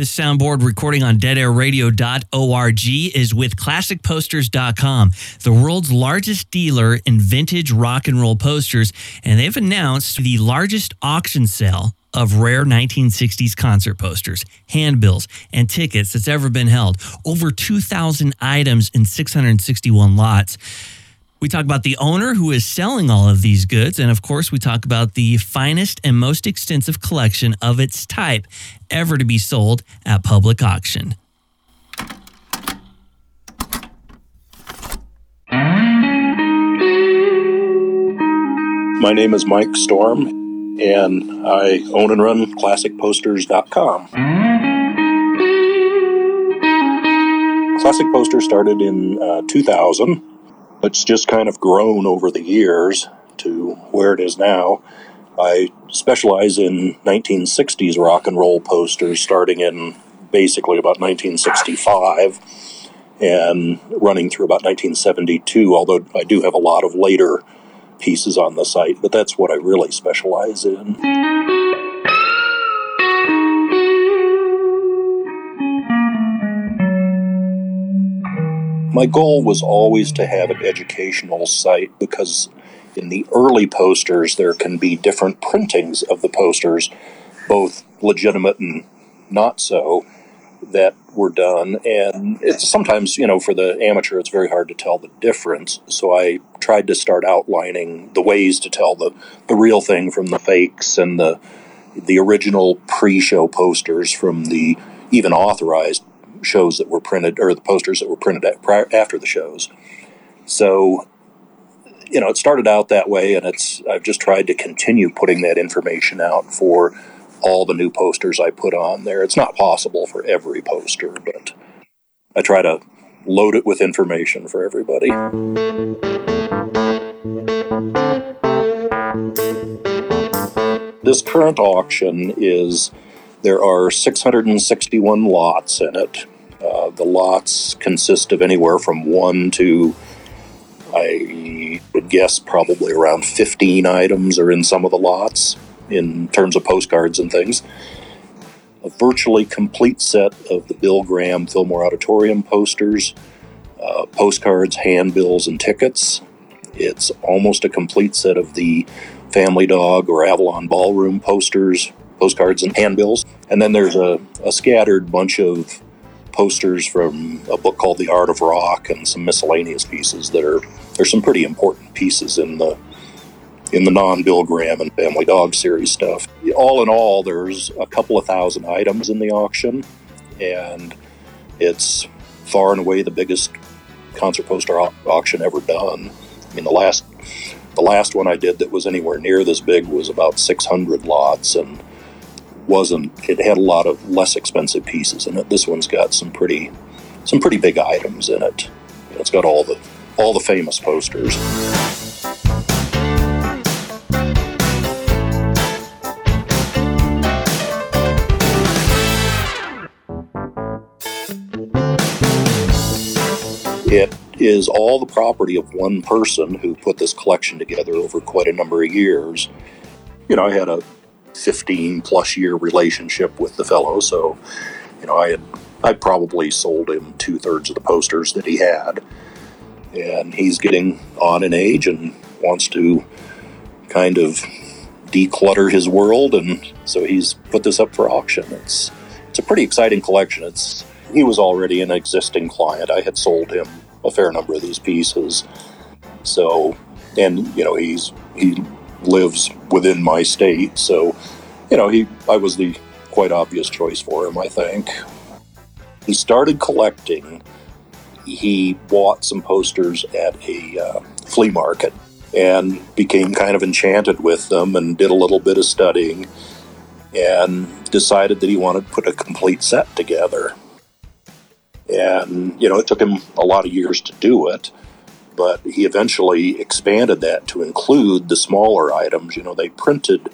This soundboard recording on deadairradio.org is with ClassicPosters.com, the world's largest dealer in vintage rock and roll posters, and they've announced the largest auction sale of rare 1960s concert posters, handbills, and tickets that's ever been held. Over 2,000 items in 661 lots. We talk about the owner who is selling all of these goods, and of course, we talk about the finest and most extensive collection of its type ever to be sold at public auction. My name is Mike Storm, and I own and run ClassicPosters.com. Classic Posters started in 2000. It's just kind of grown over the years to where it is now. I specialize in 1960s rock and roll posters, starting in basically about 1965 and running through about 1972, although I do have a lot of later pieces on the site, but that's what I really specialize in. My goal was always to have an educational site, because in the early posters there can be different printings of the posters, both legitimate and not so, that were done. And it's sometimes, for the amateur, it's very hard to tell the difference. So I tried to start outlining the ways to tell the real thing from the fakes, and the original pre-show posters from the even authorized shows that were printed, or the posters that were printed after the shows. So, it started out that way, and I've just tried to continue putting that information out for all the new posters I put on there. It's not possible for every poster, but I try to load it with information for everybody. This current auction there are 661 lots in it. The lots consist of anywhere from 1 to, I would guess, probably around 15 items are in some of the lots in terms of postcards and things. A virtually complete set of the Bill Graham Fillmore Auditorium posters, postcards, handbills, and tickets. It's almost a complete set of the Family Dog or Avalon Ballroom posters, postcards, and handbills. And then there's a scattered bunch of posters from a book called The Art of Rock and some miscellaneous pieces that there's some pretty important pieces in the non-Bill Graham and Family Dog series stuff. All in all, there's a couple of thousand items in the auction, and it's far and away the biggest concert poster auction ever done. I mean, the last one I did that was anywhere near this big was about 600 lots, and it had a lot of less expensive pieces in it. This one's got some pretty big items in it. It's got all the famous posters. It is all the property of one person who put this collection together over quite a number of years. I had a 15-plus year relationship with the fellow, so I probably sold him 2/3 of the posters that he had, and he's getting on in age and wants to kind of declutter his world, and so he's put this up for auction. It's a pretty exciting collection. He was already an existing client. I had sold him a fair number of these pieces, so, and he lives within my state, so I was the quite obvious choice for him, I think. He started collecting. He bought some posters at a flea market and became kind of enchanted with them, and did a little bit of studying and decided that he wanted to put a complete set together. And it took him a lot of years to do it, but he eventually expanded that to include the smaller items. They printed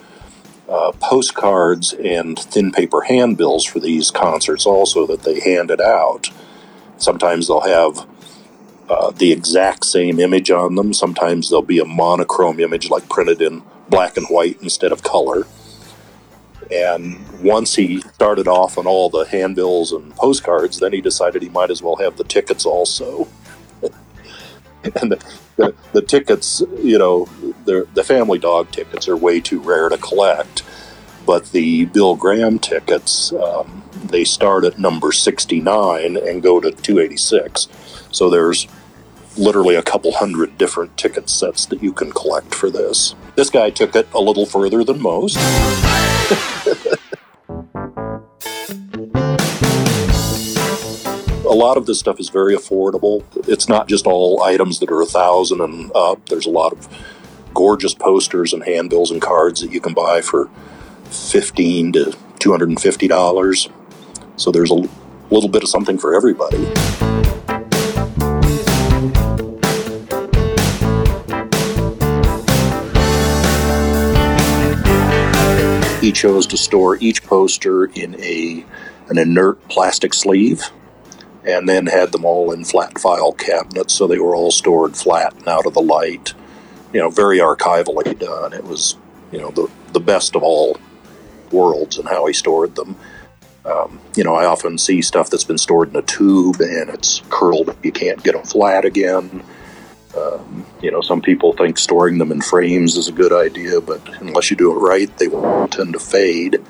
postcards and thin paper handbills for these concerts also that they handed out. Sometimes they'll have the exact same image on them. Sometimes there'll be a monochrome image, like printed in black and white instead of color. And once he started off on all the handbills and postcards, then he decided he might as well have the tickets also. And the tickets, you know, the Family Dog tickets are way too rare to collect. But the Bill Graham tickets, they start at number 69 and go to 286. So there's literally a couple hundred different ticket sets that you can collect for this. This guy took it a little further than most. A lot of this stuff is very affordable. It's not just all items that are $1,000 and up. There's a lot of gorgeous posters and handbills and cards that you can buy for $15 to $250. So there's a little bit of something for everybody. He chose to store each poster in an inert plastic sleeve and then had them all in flat file cabinets, so they were all stored flat and out of the light. You know, very archivally done. It was, you know, the best of all worlds and how he stored them. You know, I often see stuff that's been stored in a tube and it's curled up. You can't get them flat again. You know, some people think storing them in frames is a good idea, but unless you do it right, they will tend to fade.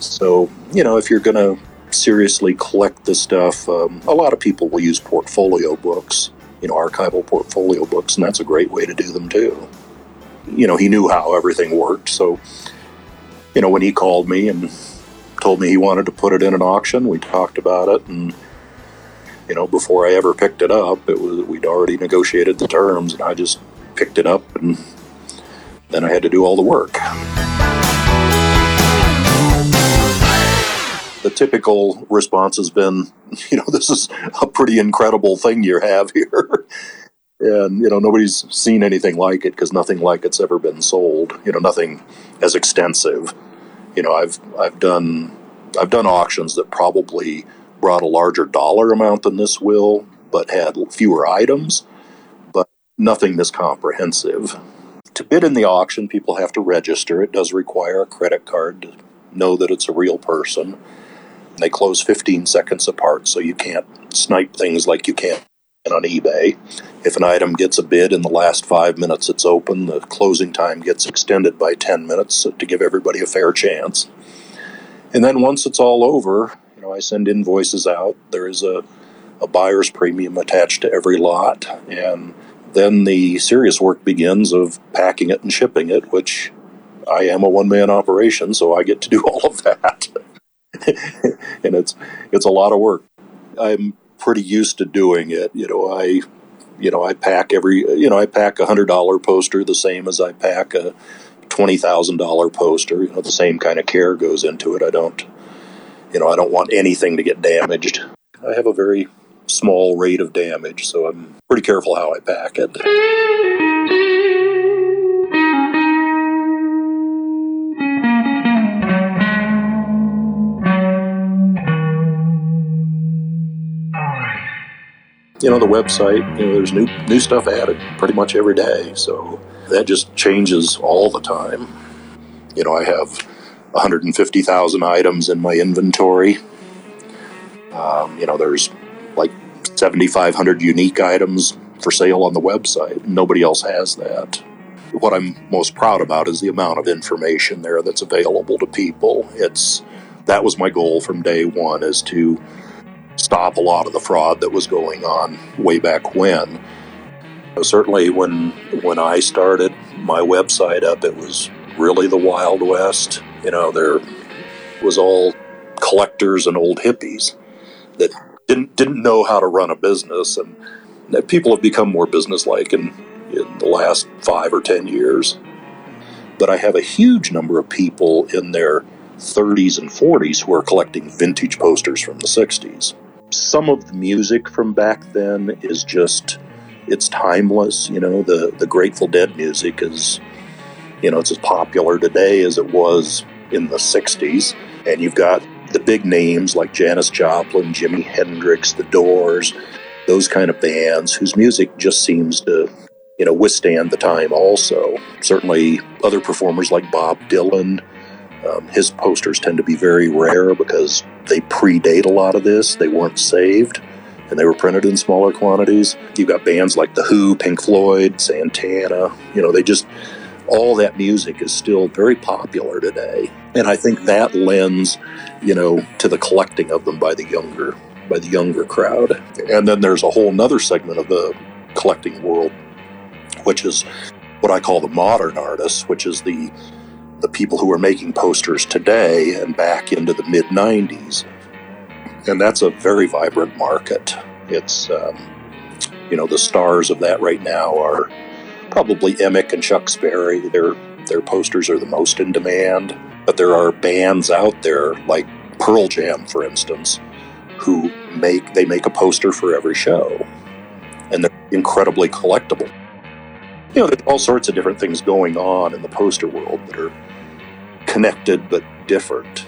So, you know, if you're going to seriously collect this stuff, a lot of people will use portfolio books, you know, archival portfolio books, and that's a great way to do them too. You know, he knew how everything worked, so, you know, when he called me and told me he wanted to put it in an auction, we talked about it, and you know, before I ever picked it up, we'd already negotiated the terms, and I just picked it up, and then I had to do all the work. The typical response has been, you know, this is a pretty incredible thing you have here. And, you know, nobody's seen anything like it because nothing like it's ever been sold. You know, nothing as extensive. You know, I've done auctions that probably brought a larger dollar amount than this will, but had fewer items, but nothing this comprehensive. To bid in the auction, people have to register. It does require a credit card to know that it's a real person. They close 15 seconds apart, so you can't snipe things like you can on eBay. If an item gets a bid in the last 5 minutes it's open, the closing time gets extended by 10 minutes to give everybody a fair chance. And then once it's all over, I send invoices out. There is a buyer's premium attached to every lot, and then the serious work begins of packing it and shipping it, which I am a one-man operation, so I get to do all of that. And it's a lot of work. I'm pretty used to doing it. You know, I pack I pack a $100 poster the same as I pack a $20,000 poster. You know, the same kind of care goes into it. I don't want anything to get damaged. I have a very small rate of damage, so I'm pretty careful how I pack it. You know, the website, you know, there's new stuff added pretty much every day, so that just changes all the time. You know, I have 150,000 items in my inventory. You know, there's like 7,500 unique items for sale on the website. Nobody else has that. What I'm most proud about is the amount of information there that's available to people. That was my goal from day one, is to stop a lot of the fraud that was going on way back when. Certainly when I started my website up, it was really the Wild West. You know, there was all collectors and old hippies that didn't know how to run a business, and that people have become more businesslike in the last 5 or 10 years. But I have a huge number of people in their 30s and 40s who are collecting vintage posters from the 60s. Some of the music from back then is just, it's timeless. You know, the Grateful Dead music is, you know, it's as popular today as it was in the 60s. And you've got the big names like Janis Joplin, Jimi Hendrix, The Doors, those kind of bands whose music just seems to, you know, withstand the time also. Certainly other performers like Bob Dylan, His posters tend to be very rare because they predate a lot of this. They weren't saved, and they were printed in smaller quantities. You've got bands like The Who, Pink Floyd, Santana. You know, they just, all that music is still very popular today. And I think that lends, you know, to the collecting of them by the younger crowd. And then there's a whole nother segment of the collecting world, which is what I call the modern artists, which is the people who are making posters today and back into the mid-90s. And that's a very vibrant market. It's, you know, the stars of that right now are probably Emmick and Chuck Sperry. Their posters are the most in demand. But there are bands out there, like Pearl Jam, for instance, who make a poster for every show. And they're incredibly collectible. You know, there's all sorts of different things going on in the poster world that are connected but different.